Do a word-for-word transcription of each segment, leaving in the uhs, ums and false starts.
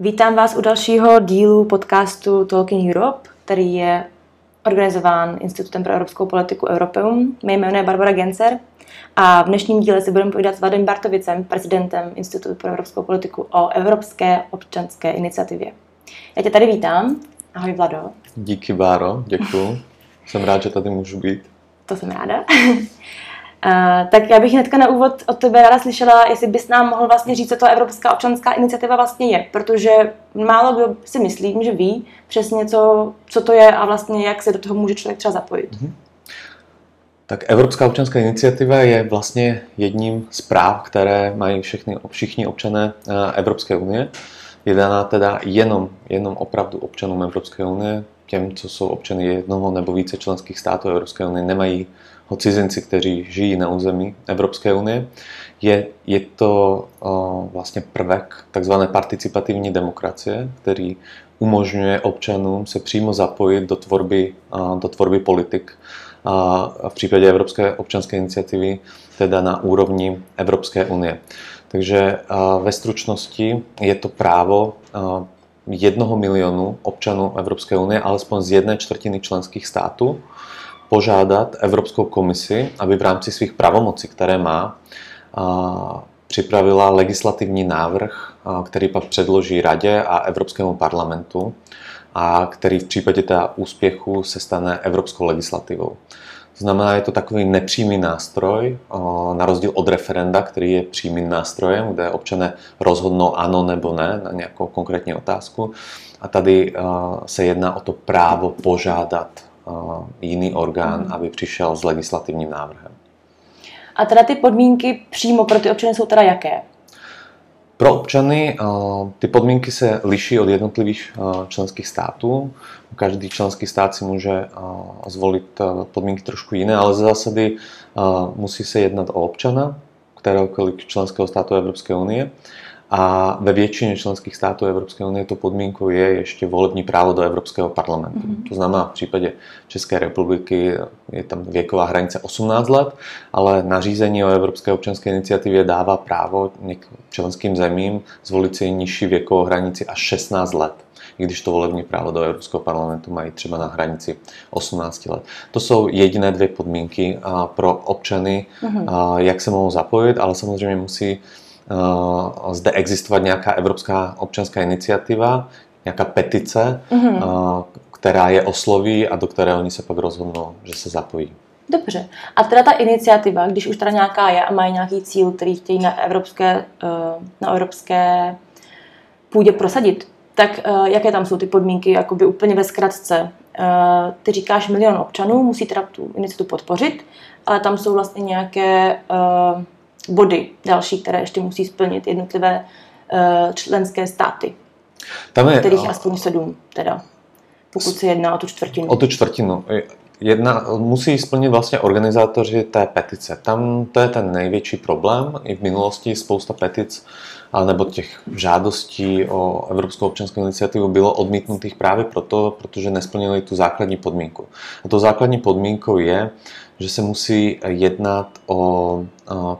Vítám vás u dalšího dílu podcastu Talking Europe, který je organizován Institutem pro evropskou politiku Europeum. Mé jméno je Barbara Genser a v dnešním díle si budeme povídat s Vladimírem Bartovicem, prezidentem Institutu pro evropskou politiku, o Evropské občanské iniciativě. Já tě tady vítám. Ahoj, Vlado. Díky, Báro, děkuju. Jsem rád, že tady můžu být. To jsem ráda. Uh, tak já bych hnedka na úvod od tebe ráda slyšela, jestli bys nám mohl vlastně říct, co to Evropská občanská iniciativa vlastně je, protože málo kdo si myslím, že ví přesně, co, co to je a vlastně jak se do toho může člověk třeba zapojit. Mm-hmm. Tak Evropská občanská iniciativa je vlastně jedním z práv, které mají všichni, všichni občané Evropské unie. Je daná teda jenom, jenom opravdu občanům Evropské unie, těm, co jsou občany jednoho nebo více členských států Evropské unie, nemají ho cizinci, kteří žijí na území Evropské unie. Je, je to o, vlastně prvek tzv. Participativní demokracie, který umožňuje občanům se přímo zapojit do tvorby, a, do tvorby politik. A, a v případě Evropské občanské iniciativy teda na úrovni Evropské unie. Takže a, ve stručnosti je to právo a, jednoho milionu občanů Evropské unie, alespoň z jedné čtvrtiny členských států, požádat Evropskou komisi, aby v rámci svých pravomocí, které má, připravila legislativní návrh, který pak předloží Radě a Evropskému parlamentu a který v případě teda úspěchu se stane evropskou legislativou. To znamená, je to takový nepřímý nástroj, na rozdíl od referenda, který je přímým nástrojem, kde občané rozhodnou ano nebo ne na nějakou konkrétní otázku. A tady se jedná o to právo požádat jiný orgán, aby přišel s legislativním návrhem. A teda ty podmínky přímo pro ty občany jsou teda jaké? Pro občany ty podmínky se liší od jednotlivých členských států. Každý členský stát si může zvolit podmínky trošku jiné, ale za zásady musí se jednat o občana kteréhokoliv členského státu Evropské unie. A ve většině členských států Evropské unie to podmínkou je ještě volební právo do Evropského parlamentu. Mm-hmm. To znamená, v případě České republiky je tam věková hranice osmnáct let, ale nařízení o Evropské občanské iniciativě dává právo členským zemím zvolit si nižší věkovou hranici až šestnáct let, i když to volební právo do Evropského parlamentu mají třeba na hranici osmnáct let. To jsou jediné dvě podmínky pro občany, mm-hmm. jak se mohou zapojit, ale samozřejmě musí zde existovat nějaká Evropská občanská iniciativa, nějaká petice, mm-hmm. která je osloví a do které oni se pak rozhodnou, že se zapojí. Dobře. A teda ta iniciativa, když už teda nějaká je a mají nějaký cíl, který chtějí na evropské, na evropské půdě prosadit, tak jaké tam jsou ty podmínky, jakoby úplně ve zkratce? Ty říkáš milion občanů, musí teda tu iniciativu podpořit, ale tam jsou vlastně nějaké body další, které ještě musí splnit jednotlivé členské státy, tam je, kterých aspoň sedm, teda, pokud se jedná o tu čtvrtinu. O tu čtvrtinu. Jedna, musí splnit vlastně organizátoři té petice. Tam to je ten největší problém. I v minulosti spousta petic nebo těch žádostí o Evropskou občanskou iniciativu bylo odmítnutých právě proto, protože nesplnili tu základní podmínku. A to základní podmínkou je, že se musí jednat o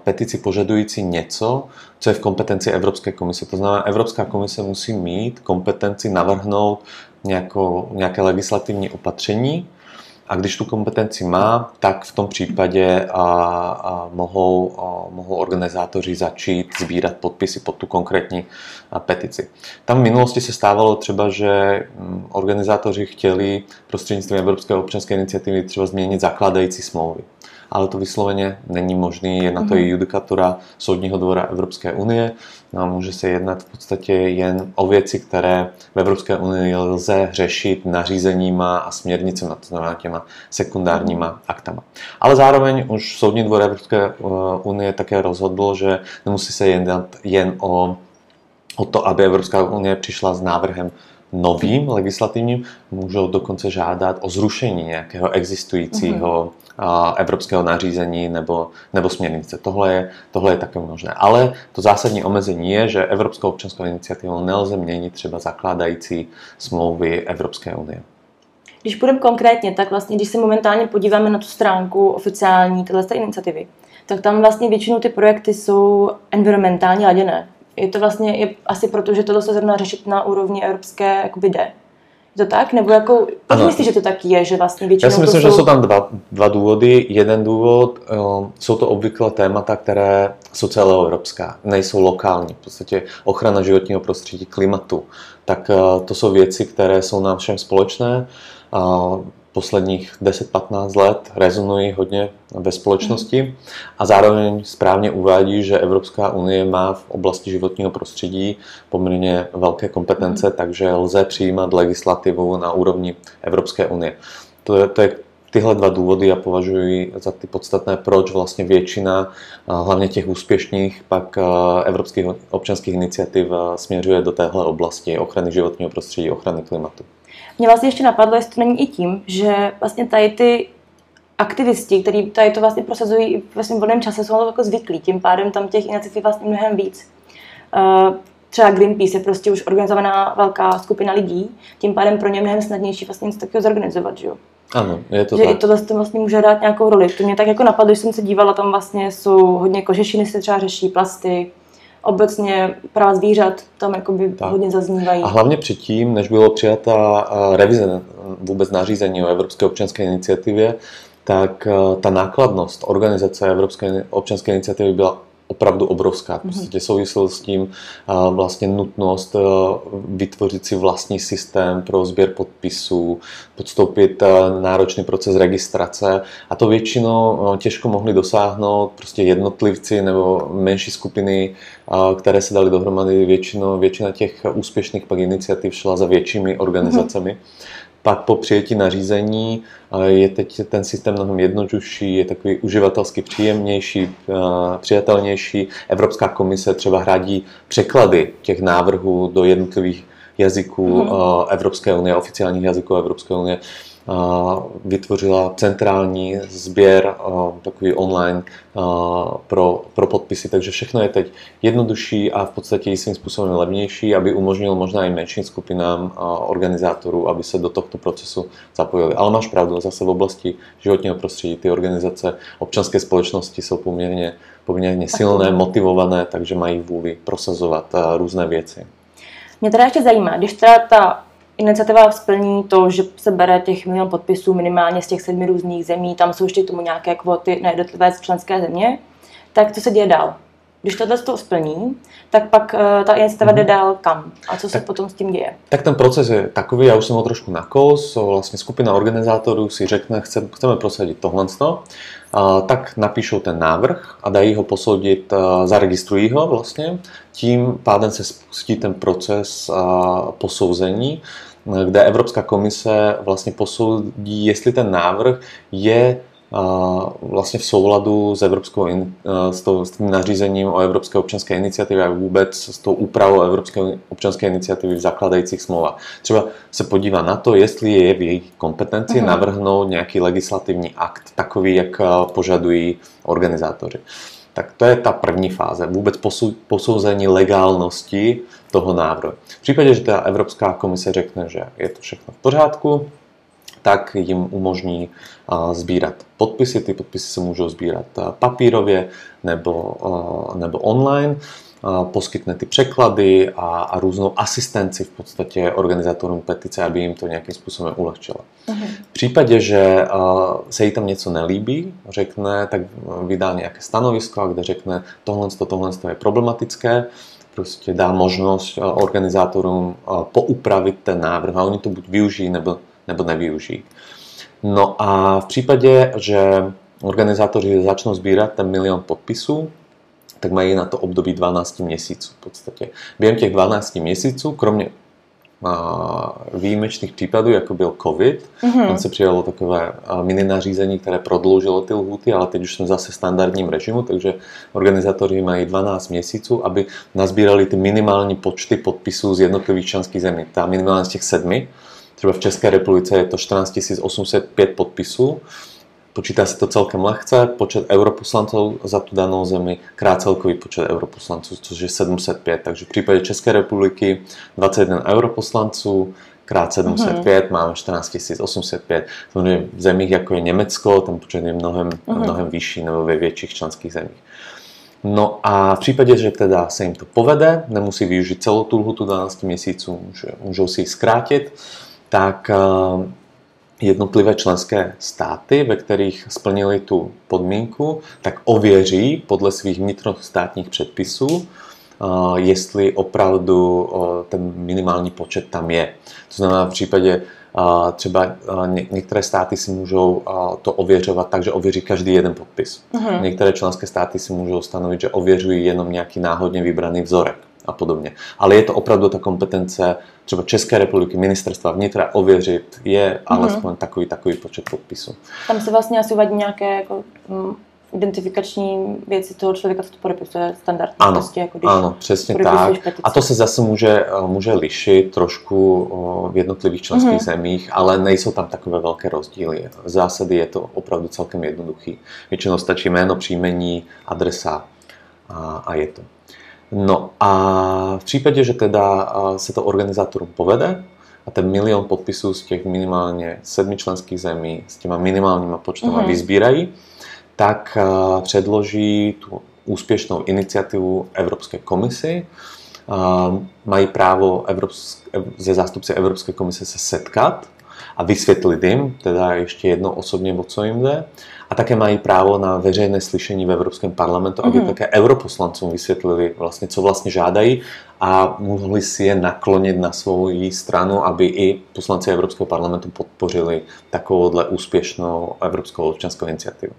petici požadující něco, co je v kompetenci Evropské komise. To znamená, Evropská komise musí mít kompetenci navrhnout nějakou, nějaké legislativní opatření, a když tu kompetenci má, tak v tom případě a, a mohou, a mohou organizátoři začít sbírat podpisy pod tu konkrétní petici. Tam v minulosti se stávalo třeba, že organizátoři chtěli prostřednictvím Evropské občanské iniciativy třeba změnit zakládající smlouvy. Ale to vysloveně není možné, je na to i judikatura Soudního dvora Evropské unie. A může se jednat v podstatě jen o věci, které v Evropské unii lze řešit nařízeníma a směrnicema, to znamená těma sekundárníma aktama. Ale zároveň už Soudní dvor Evropské unie také rozhodl, že nemusí se jednat jen o, o to, aby Evropská unie přišla s návrhem novým legislativním, můžou dokonce žádat o zrušení nějakého existujícího a, evropského nařízení nebo, nebo směrnice. Tohle je, tohle je také možné. Ale to zásadní omezení je, že Evropskou občanskou iniciativou nelze měnit třeba zakládající smlouvy Evropské unie. Když půjdeme konkrétně, tak vlastně, když se momentálně podíváme na tu stránku oficiální této iniciativy, tak tam vlastně většinou ty projekty jsou environmentálně laděné. je to vlastně je asi proto, že tohle se zrovna řešit na úrovni evropské jakoby jde. Je to tak? Nebo jako, myslíš, že to tak je, že vlastně většinou... Já si myslím, jsou... že jsou tam dva, dva důvody. Jeden důvod, um, jsou to obvykle témata, které jsou celoevropská, nejsou lokální. V podstatě ochrana životního prostředí, klimatu. Tak uh, to jsou věci, které jsou nám všem společné. Uh, posledních deset až patnáct let rezonují hodně ve společnosti a zároveň správně uvádí, že Evropská unie má v oblasti životního prostředí poměrně velké kompetence, takže lze přijímat legislativu na úrovni Evropské unie. To je, to je tyhle dva důvody já považuji za ty podstatné, proč vlastně většina, hlavně těch úspěšných, pak evropských občanských iniciativ směřuje do téhle oblasti ochrany životního prostředí, ochrany klimatu. Mě vlastně ještě napadlo, jestli to není i tím, že vlastně tady ty aktivisti, kteří tady to vlastně prosazují ve svým volném čase, jsou to jako zvyklí, tím pádem tam těch iniciativ vlastně mnohem víc. Třeba Greenpeace je prostě už organizovaná velká skupina lidí, tím pádem pro ně mnohem snadnější vlastně něco takového zorganizovat, že jo? Ano, je to že tak. I tohle to vlastně může dát nějakou roli. To mě tak jako napadlo, když jsem se dívala, tam vlastně jsou hodně kožešiny se třeba řeší, plasty. Obecně práva zvířat tam jakoby hodně zaznívají. A hlavně předtím, než bylo přijata revize vůbec nařízení o Evropské občanské iniciativě, tak ta nákladnost organizace Evropské občanské iniciativy byla opravdu obrovská. Prostě souvisel s tím vlastně nutnost vytvořit si vlastní systém pro sběr podpisů, podstoupit náročný proces registrace a to většinou těžko mohli dosáhnout prostě jednotlivci nebo menší skupiny, které se daly dohromady. Většinou, většina těch úspěšných pak iniciativ šla za většími organizacemi. Mm-hmm. Pak po přijetí nařízení je teď ten systém mnohem jednodušší, je takový uživatelsky příjemnější, přijatelnější. Evropská komise třeba hradí překlady těch návrhů do jednotlivých jazyků Evropské unie, oficiálních jazyků Evropské unie. Vytvořila centrální sběr, takový online pro, pro podpisy, takže všechno je teď jednodušší a v podstatě jistým způsobem levnější, aby umožnil možná i menším skupinám organizátorů, aby se do tohoto procesu zapojili. Ale máš pravdu, zase v oblasti životního prostředí ty organizace občanské společnosti jsou poměrně, poměrně silné, motivované, takže mají vůli prosazovat různé věci. Mě teda ještě zajímá, když teda ta iniciativa splní to, že se bere těch milion podpisů minimálně z těch sedmi různých zemí, tam jsou ještě k tomu nějaké kvóty na jednotlivé členské země, tak co se děje dál? Když tohle to splní, tak pak uh, ta iniciativa jde dál kam? A co se tak, potom s tím děje? Tak ten proces je takový, já už jsem ho trošku nakous, vlastně skupina organizátorů si řekne, chce, chceme prosadit tohle, uh, tak napíšou ten návrh a dají ho posoudit, uh, zaregistrují ho vlastně, tím pádem se spustí ten proces uh, posouzení, kde Evropská komise vlastně posoudí, jestli ten návrh je vlastně v souladu s, evropskou, s, to, s tím nařízením o Evropské občanské iniciativě a vůbec s tou úpravou Evropské občanské iniciativy v zakladajících smlouvách. Třeba se podívá na to, jestli je v jejich kompetenci mm-hmm. navrhnout nějaký legislativní akt, takový, jak požadují organizátoři. Tak to je ta první fáze, vůbec posouzení legálnosti toho návrhu. V případě, že ta Evropská komise řekne, že je to všechno v pořádku, tak jim umožní sbírat podpisy. Ty podpisy se můžou sbírat papírově nebo, nebo online. Poskytne ty překlady a, a různou asistenci v podstatě organizátorům petice, aby jim to nějakým způsobem ulehčilo. Okay. V případě, že se jí tam něco nelíbí, řekne, tak vydá nějaké stanovisko, kde řekne, tohle, tohle je problematické, prostě dá možnost organizátorům poupravit ten návrh a oni to buď využijí, nebo nebo nevyužijí. No a v případě, že organizátoři začnou sbírat ten milion podpisů, tak mají na to období dvanáct měsíců v podstatě. Během těch dvanácti měsíců, kromě výjimečných případů, jako byl COVID, mm-hmm. tam se přijalo takové mini nařízení, které prodloužilo ty lhůty, ale teď už jsme zase v standardním režimu, takže organizátoři mají dvanáct měsíců, aby nazbírali ty minimální počty podpisů z jednotlivých členských zemí, ta minimálně z těch sedmi. Třeba v České republice je to čtrnáct tisíc osm set pět podpisů. Počítá se to celkem lehce. Počet europoslanců za tu danou zemi krát celkový počet europoslanců, což je sedm set pět. Takže v případě České republiky dvacet jedna europoslanců krát sedm set pět, mm-hmm. máme čtrnáct tisíc osm set pět. Samozřejmě v zemích, jako je Německo, tam počet je mnohem, mm-hmm. mnohem vyšší nebo ve větších členských zemích. No a v prípade, že teda sa im to povede, nemusí využiť celú tú lhutu dvanásť mesiacov, že môžu si ich skrátiť, tak jednotlivé členské státy, ve kterých splnili tu podmínku, tak ověří podle svých vnitrostátních předpisů, jestli opravdu ten minimální počet tam je. To znamená, v případě třeba některé státy si můžou to ověřovat tak, že ověří každý jeden podpis. Mhm. Některé členské státy si můžou stanovit, že ověřují jenom nějaký náhodně vybraný vzorek a podobně. Ale je to opravdu ta kompetence třeba České republiky, ministerstva vnitra, ověřit je alespoň mm-hmm. takový, takový počet podpisů. Tam se vlastně asi uvádí nějaké jako, m, identifikační věci toho člověka, co to podepisuje standardně. Ano, prostě, jako když ano, přesně tak. Petici. A to se zase může, může lišit trošku v jednotlivých členských mm-hmm. zemích, ale nejsou tam takové velké rozdíly. V zásadě je to opravdu celkem jednoduchý. Většinou stačí jméno, příjmení, adresa a, a je to. No a v případě, že teda se to organizátorům povede a ten milion podpisů z těch minimálně sedmi členských zemí s těma minimálníma počtama mm-hmm. vyzbírají, tak předloží tu úspěšnou iniciativu Evropské komisi. Mají právo Evropsk- ze zástupci Evropské komise se setkat a vysvětlit jim, teda ještě jedno osobně, o co jim jde. A také mají právo na veřejné slyšení v Evropském parlamentu, aby mm-hmm. také europoslancům vysvětlili, vlastně, co vlastně žádají a mohli si je naklonit na svou stranu, aby i poslanci Evropského parlamentu podpořili takovouhle úspěšnou Evropskou občanskou iniciativu.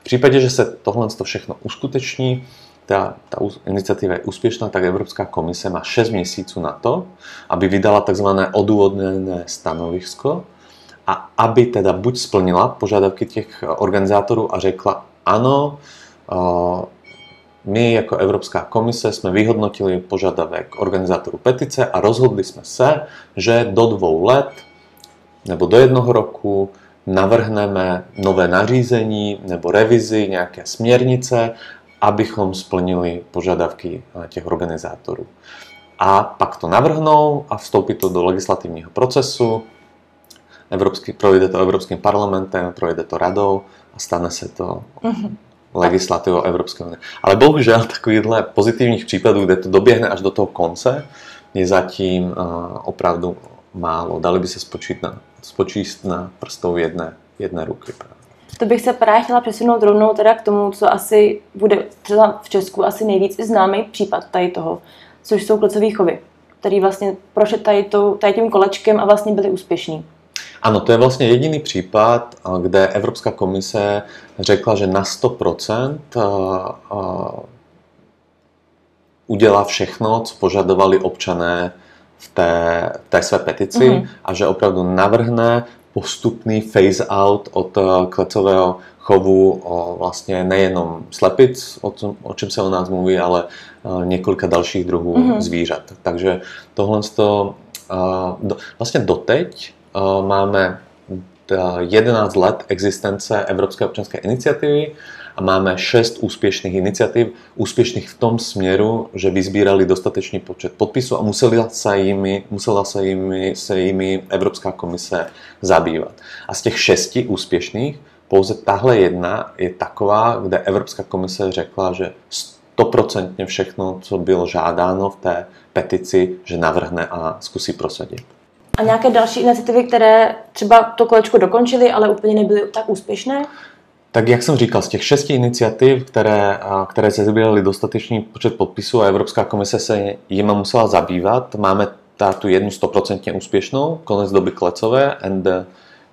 V případě, že se tohle všechno uskuteční, ta, ta iniciativa je úspěšná, tak Evropská komise má šest měsíců na to, aby vydala tzv. Odůvodněné stanovisko, a aby teda buď splnila požadavky těch organizátorů a řekla ano, my jako Evropská komise jsme vyhodnotili požadavek organizátorů petice a rozhodli jsme se, že do dvou let nebo do jednoho roku navrhneme nové nařízení nebo revizi nějaké směrnice, abychom splnili požadavky těch organizátorů. A pak to navrhnou a vstoupí to do legislativního procesu. Evropský, projde to Evropským parlamentem, projde to radou a stane se to mm-hmm. legislativou Evropské unie. Ale bohužel takovýchhle pozitivních případů, kde to doběhne až do toho konce, je zatím uh, opravdu málo. Dali by se spočít na, spočíst na prstou jedné, jedné ruky. To bych se právě chtěla přesunout rovnou teda k tomu, co asi bude třeba v Česku asi nejvíc známý případ tady toho, což jsou klecový chovy, který vlastně prošel tady, tady tím kolečkem a vlastně byli úspěšní. Ano, to je vlastně jediný případ, kde Evropská komise řekla, že na sto procent udělá všechno, co požadovali občané v té, té své petici mm-hmm. a že opravdu navrhne postupný phase-out od klecového chovu vlastně nejenom slepic, o, tom, o čem se o nás mluví, ale několika dalších druhů mm-hmm. zvířat. Takže tohle to vlastně doteď máme jedenáct let existence Evropské občanské iniciativy a máme šest úspěšných iniciativ, úspěšných v tom směru, že vyzbírali dostatečný počet podpisů a musela se jimi, musela se jimi, se jimi Evropská komise zabývat. A z těch šesti úspěšných pouze tahle jedna je taková, kde Evropská komise řekla, že stoprocentně všechno, co bylo žádáno v té petici, že navrhne a zkusí prosadit. A nějaké další iniciativy, které třeba to kolečko dokončily, ale úplně nebyly tak úspěšné? Tak jak jsem říkal, z těch šesti iniciativ, které, které se sbíraly dostatečný počet podpisů a Evropská komise se jima musela zabývat, máme tu jednu stoprocentně úspěšnou, konec doby klecové, End the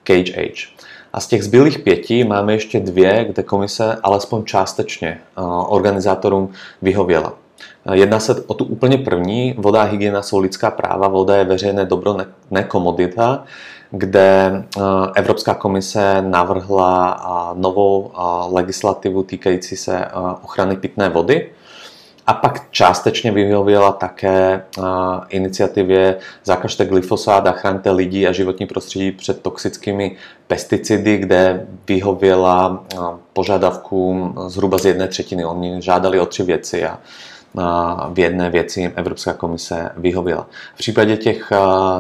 Cage Age. A z těch zbylých pěti máme ještě dvě, kde komise alespoň částečně organizátorům vyhověla. Jedná se o tu úplně první, voda hygiena jsou lidská práva, voda je veřejné dobro, ne, ne komodita, kde Evropská komise navrhla novou legislativu týkající se ochrany pitné vody a pak částečně vyhověla také iniciativě Zakažte glyfosát a chraňte lidi a životní prostředí před toxickými pesticidy, kde vyhověla požadavkům zhruba z jedné třetiny. Oni žádali o tři věci a v jedné věci jim Evropská komise vyhověla. V případě těch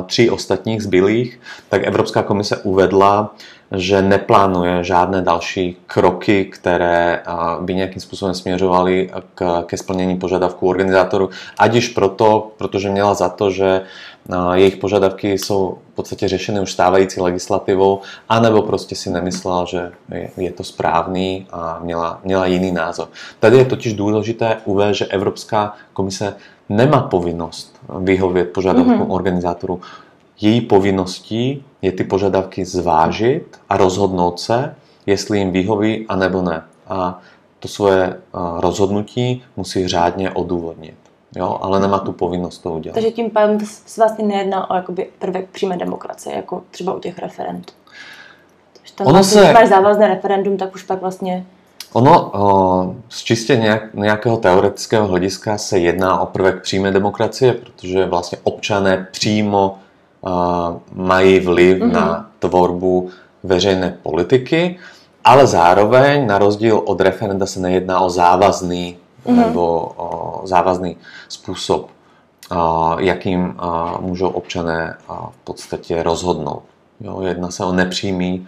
tří ostatních zbylých, tak Evropská komise uvedla, že neplánuje žádné další kroky, které by nějakým způsobem směřovaly ke splnění požadavků organizátorů, ať již proto, protože měla za to, že jejich požadavky jsou v podstatě řešeny už stávající legislativou, anebo prostě si nemyslela, že je to správný a měla, měla jiný názor. Tady je totiž důležité uvést, že Evropská komise nemá povinnost vyhovět požadavkům mm-hmm. organizátorů. Její povinností je ty požadavky zvážit a rozhodnout se, jestli jim vyhoví a nebo ne. A to svoje rozhodnutí musí řádně odůvodnit. Jo, ale nemá tu povinnost to udělat. Takže tím pádem se vlastně nejedná o jakoby prvek přímé demokracie, jako třeba u těch referend. Tam ono vlastně, se... když máš závazné referendum, tak už pak vlastně... Ono o, z čistě nějak, nějakého teoretického hlediska se jedná o prvek přímé demokracie, protože vlastně občané přímo mají vliv mm-hmm. na tvorbu veřejné politiky, ale zároveň na rozdíl od referenda se nejedná o závazný mm-hmm. nebo o závazný způsob, jakým můžou občané v podstatě rozhodnout. Jo, jedná se o nepřímý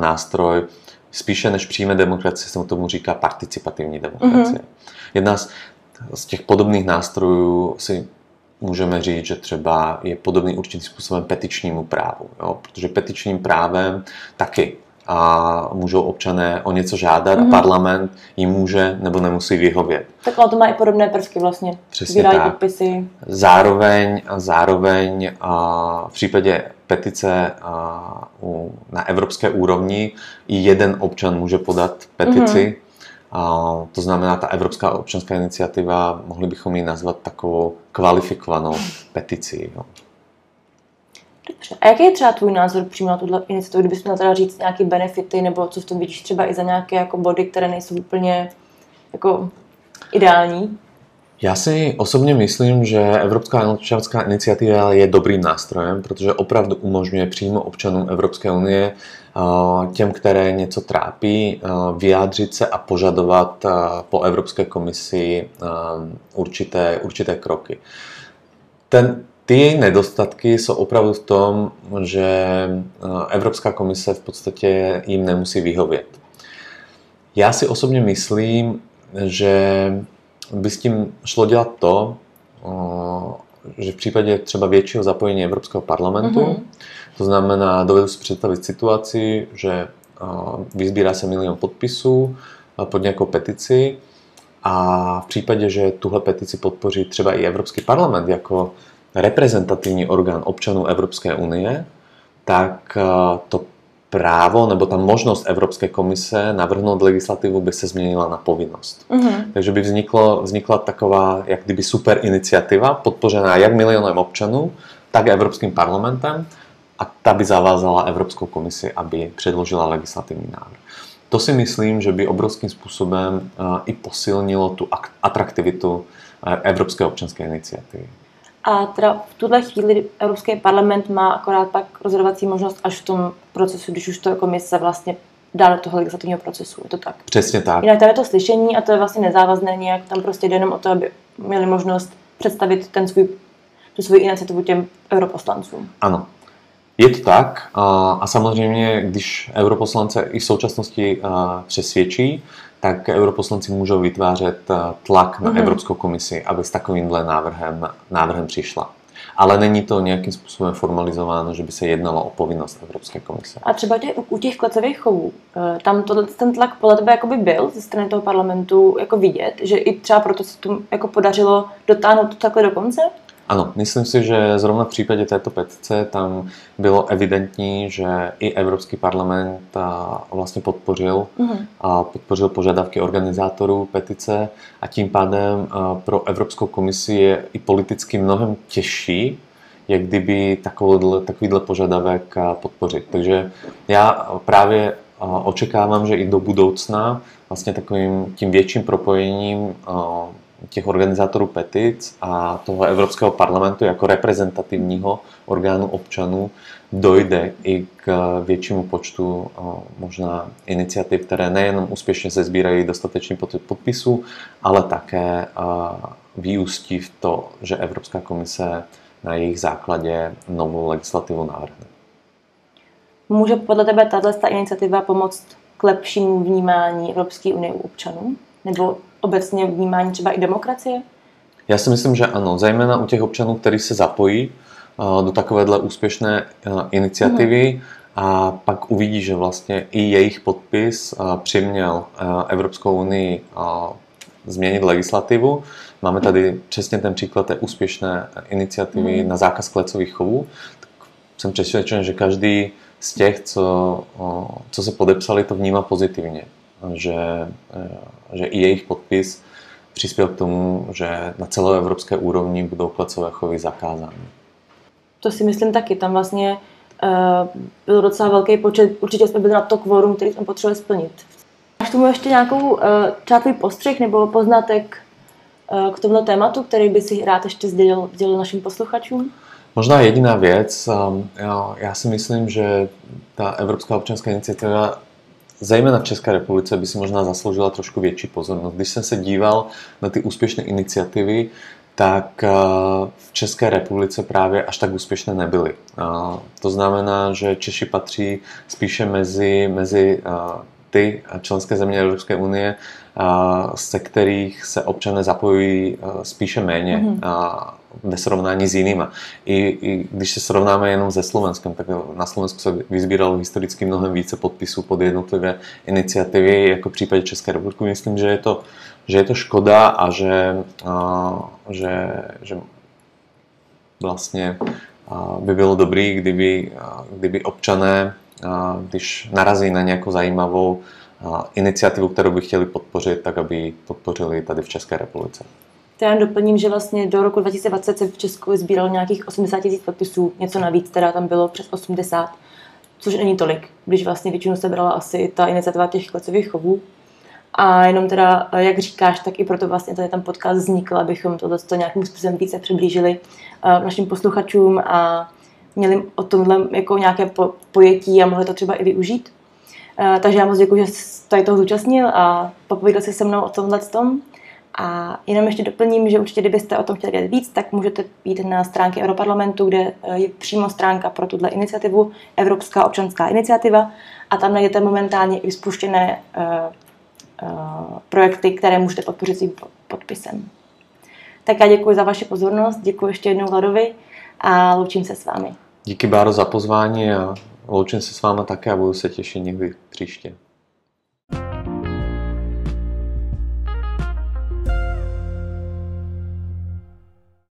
nástroj, spíše než přímé demokracie se tomu říká participativní demokracie. Mm-hmm. Jedna z, z těch podobných nástrojů si můžeme říct, že třeba je podobný určitým způsobem petičnímu právu, jo? Protože petičním právem taky a můžou občané o něco žádat mm-hmm. a parlament jim může nebo nemusí vyhovět. Tak ale to má i podobné prvky vlastně. Přesně tak. Podpisy. Zároveň, zároveň a v případě petice a u, na evropské úrovni i jeden občan může podat petici. Mm-hmm. A to znamená, ta Evropská občanská iniciativa, mohli bychom ji nazvat takovou kvalifikovanou petici. Jo. Dobře. A jaký je třeba tvůj názor přímo na tuto iniciativu, kdybys měl teda říct nějaké benefity, nebo co v tom vidíš třeba i za nějaké jako body, které nejsou úplně jako ideální? Já si osobně myslím, že Evropská občanská iniciativa je dobrým nástrojem, protože opravdu umožňuje přímo občanům Evropské unie, těm, které něco trápí, vyjádřit se a požadovat po Evropské komisi určité, určité kroky. Ten, ty její nedostatky jsou opravdu v tom, že Evropská komise v podstatě jim nemusí vyhovět. Já si osobně myslím, že by s tím šlo dělat to, že v případě třeba většího zapojení Evropského parlamentu, mm-hmm. to znamená, dovedu si představit situaci, že vyzbírá se milion podpisů pod nějakou petici a v případě, že tuhle petici podpoří třeba i Evropský parlament jako reprezentativní orgán občanů Evropské unie, tak to právo nebo ta možnost Evropské komise navrhnout legislativu by se změnila na povinnost. Mm-hmm. Takže by vzniklo, vznikla taková jak kdyby super iniciativa, podpořená jak milionem občanů, tak Evropským parlamentem, a ta by zavázala Evropskou komisi, aby předložila legislativní návrh. To si myslím, že by obrovským způsobem i posilnilo tu atraktivitu Evropské občanské iniciativy. A teda v tuhle chvíli Evropský parlament má akorát pak rozhodovací možnost až v tom procesu, když už to komise vlastně dá do toho legislativního procesu. Je to tak? Přesně tak. Jinak tam je to slyšení a to je vlastně nezávazné nějak. Tam prostě jde jenom o to, aby měli možnost představit ten svůj, tu svůj iniciativu těm europoslancům. Ano. Je to tak a, a samozřejmě, když europoslance i v současnosti a, přesvědčí, tak europoslanci můžou vytvářet tlak na mm-hmm. Evropskou komisi, aby s takovýmhle návrhem, návrhem přišla. Ale není to nějakým způsobem formalizováno, že by se jednalo o povinnost Evropské komise. A třeba tě, u těch klecových chovů, tam tohle, ten tlak podle tebe jakoby byl ze strany toho parlamentu jako vidět, že i třeba proto se tomu jako podařilo dotáhnout to takhle do konce? Ano, myslím si, že zrovna v případě této petice tam bylo evidentní, že i Evropský parlament vlastně podpořil, mm-hmm. a podpořil požadavky organizátorů petice a tím pádem pro Evropskou komisi je i politicky mnohem těžší, jak kdyby takovýhle požadavek podpořit. Takže já právě očekávám, že i do budoucna vlastně takovým tím větším propojením těch organizátorů petic a toho Evropského parlamentu jako reprezentativního orgánu občanů dojde i k většímu počtu možná iniciativ, které nejenom úspěšně se sbírají dostatečný počet podpisů, ale také vyústí v to, že Evropská komise na jejich základě novou legislativu navrhne. Může podle tebe tato iniciativa pomoct k lepšímu vnímání Evropské unie u občanů? Nebo obecně vnímání třeba i demokracie? Já si myslím, že ano, zejména u těch občanů, kteří se zapojí do takovéhle úspěšné iniciativy mm. a pak uvidí, že vlastně i jejich podpis přiměl Evropskou unii změnit legislativu. Máme tady přesně ten příklad té úspěšné iniciativy mm. na zákaz klecových chovů. Tak jsem přesvědčen, že každý z těch, co, co se podepsali, to vnímá pozitivně. Že, že i jejich podpis přispěl k tomu, že na celé evropské úrovni budou klecové chovy zakázány. To si myslím taky. Tam vlastně uh, byl docela velký počet. Určitě jsme byli na to kvorum, který jsme potřebovali splnit. Máš tomu ještě nějakou uh, třeba tvůj postřeh nebo poznatek uh, k tomuto tématu, který by si rád ještě sdělil, sdělil našim posluchačům? Možná jediná věc. Um, já, já si myslím, že ta Evropská občanská iniciativa zejména v České republice by si možná zasloužila trošku větší pozornost. Když jsem se díval na ty úspěšné iniciativy, tak v České republice právě až tak úspěšné nebyly. To znamená, že Češi patří spíše mezi, mezi ty členské země Evropské unie, se kterých se občané zapojují spíše méně mm-hmm. ve srovnání s jinýma. I, I když se srovnáme jenom se Slovenskem, tak na Slovensku se vyzbíralo historicky mnohem více podpisů pod jednotlivé iniciativy, jako v případě České republiky. Myslím, že je to, že je to škoda a že, a, že, že vlastně a, by bylo dobré, kdyby, kdyby občané, a, když narazí na nějakou zajímavou a, iniciativu, kterou by chtěli podpořit, tak aby podpořili tady v České republice. Já doplním, že vlastně do roku dva tisíce dvacet se v Česku sbíralo nějakých osmdesát tisíc podpisů, něco navíc, teda tam bylo přes osmdesát, což není tolik, když vlastně většinu sebrala asi ta iniciativa těch klecových chovů. A jenom teda, jak říkáš, tak i proto vlastně tady tam podcast vznikl, abychom toto nějakým způsobem více přiblížili našim posluchačům a měli o tomhle jako nějaké pojetí a mohli to třeba i využít. Takže já moc děkuji, že tady toho zúčastnil a popovídal jsi se mnou o tomhle tom. A jenom ještě doplním, že určitě, kdybyste o tom chtěli vědět víc, tak můžete jít na stránky Europarlamentu, kde je přímo stránka pro tuhle iniciativu, Evropská občanská iniciativa, a tam najdete momentálně i spuštěné uh, uh, projekty, které můžete podpořit svým podpisem. Tak já děkuji za vaši pozornost, děkuji ještě jednou Vladovi a loučím se s vámi. Díky, Báro, za pozvání a loučím se s vámi také a budu se těšit někdy příště.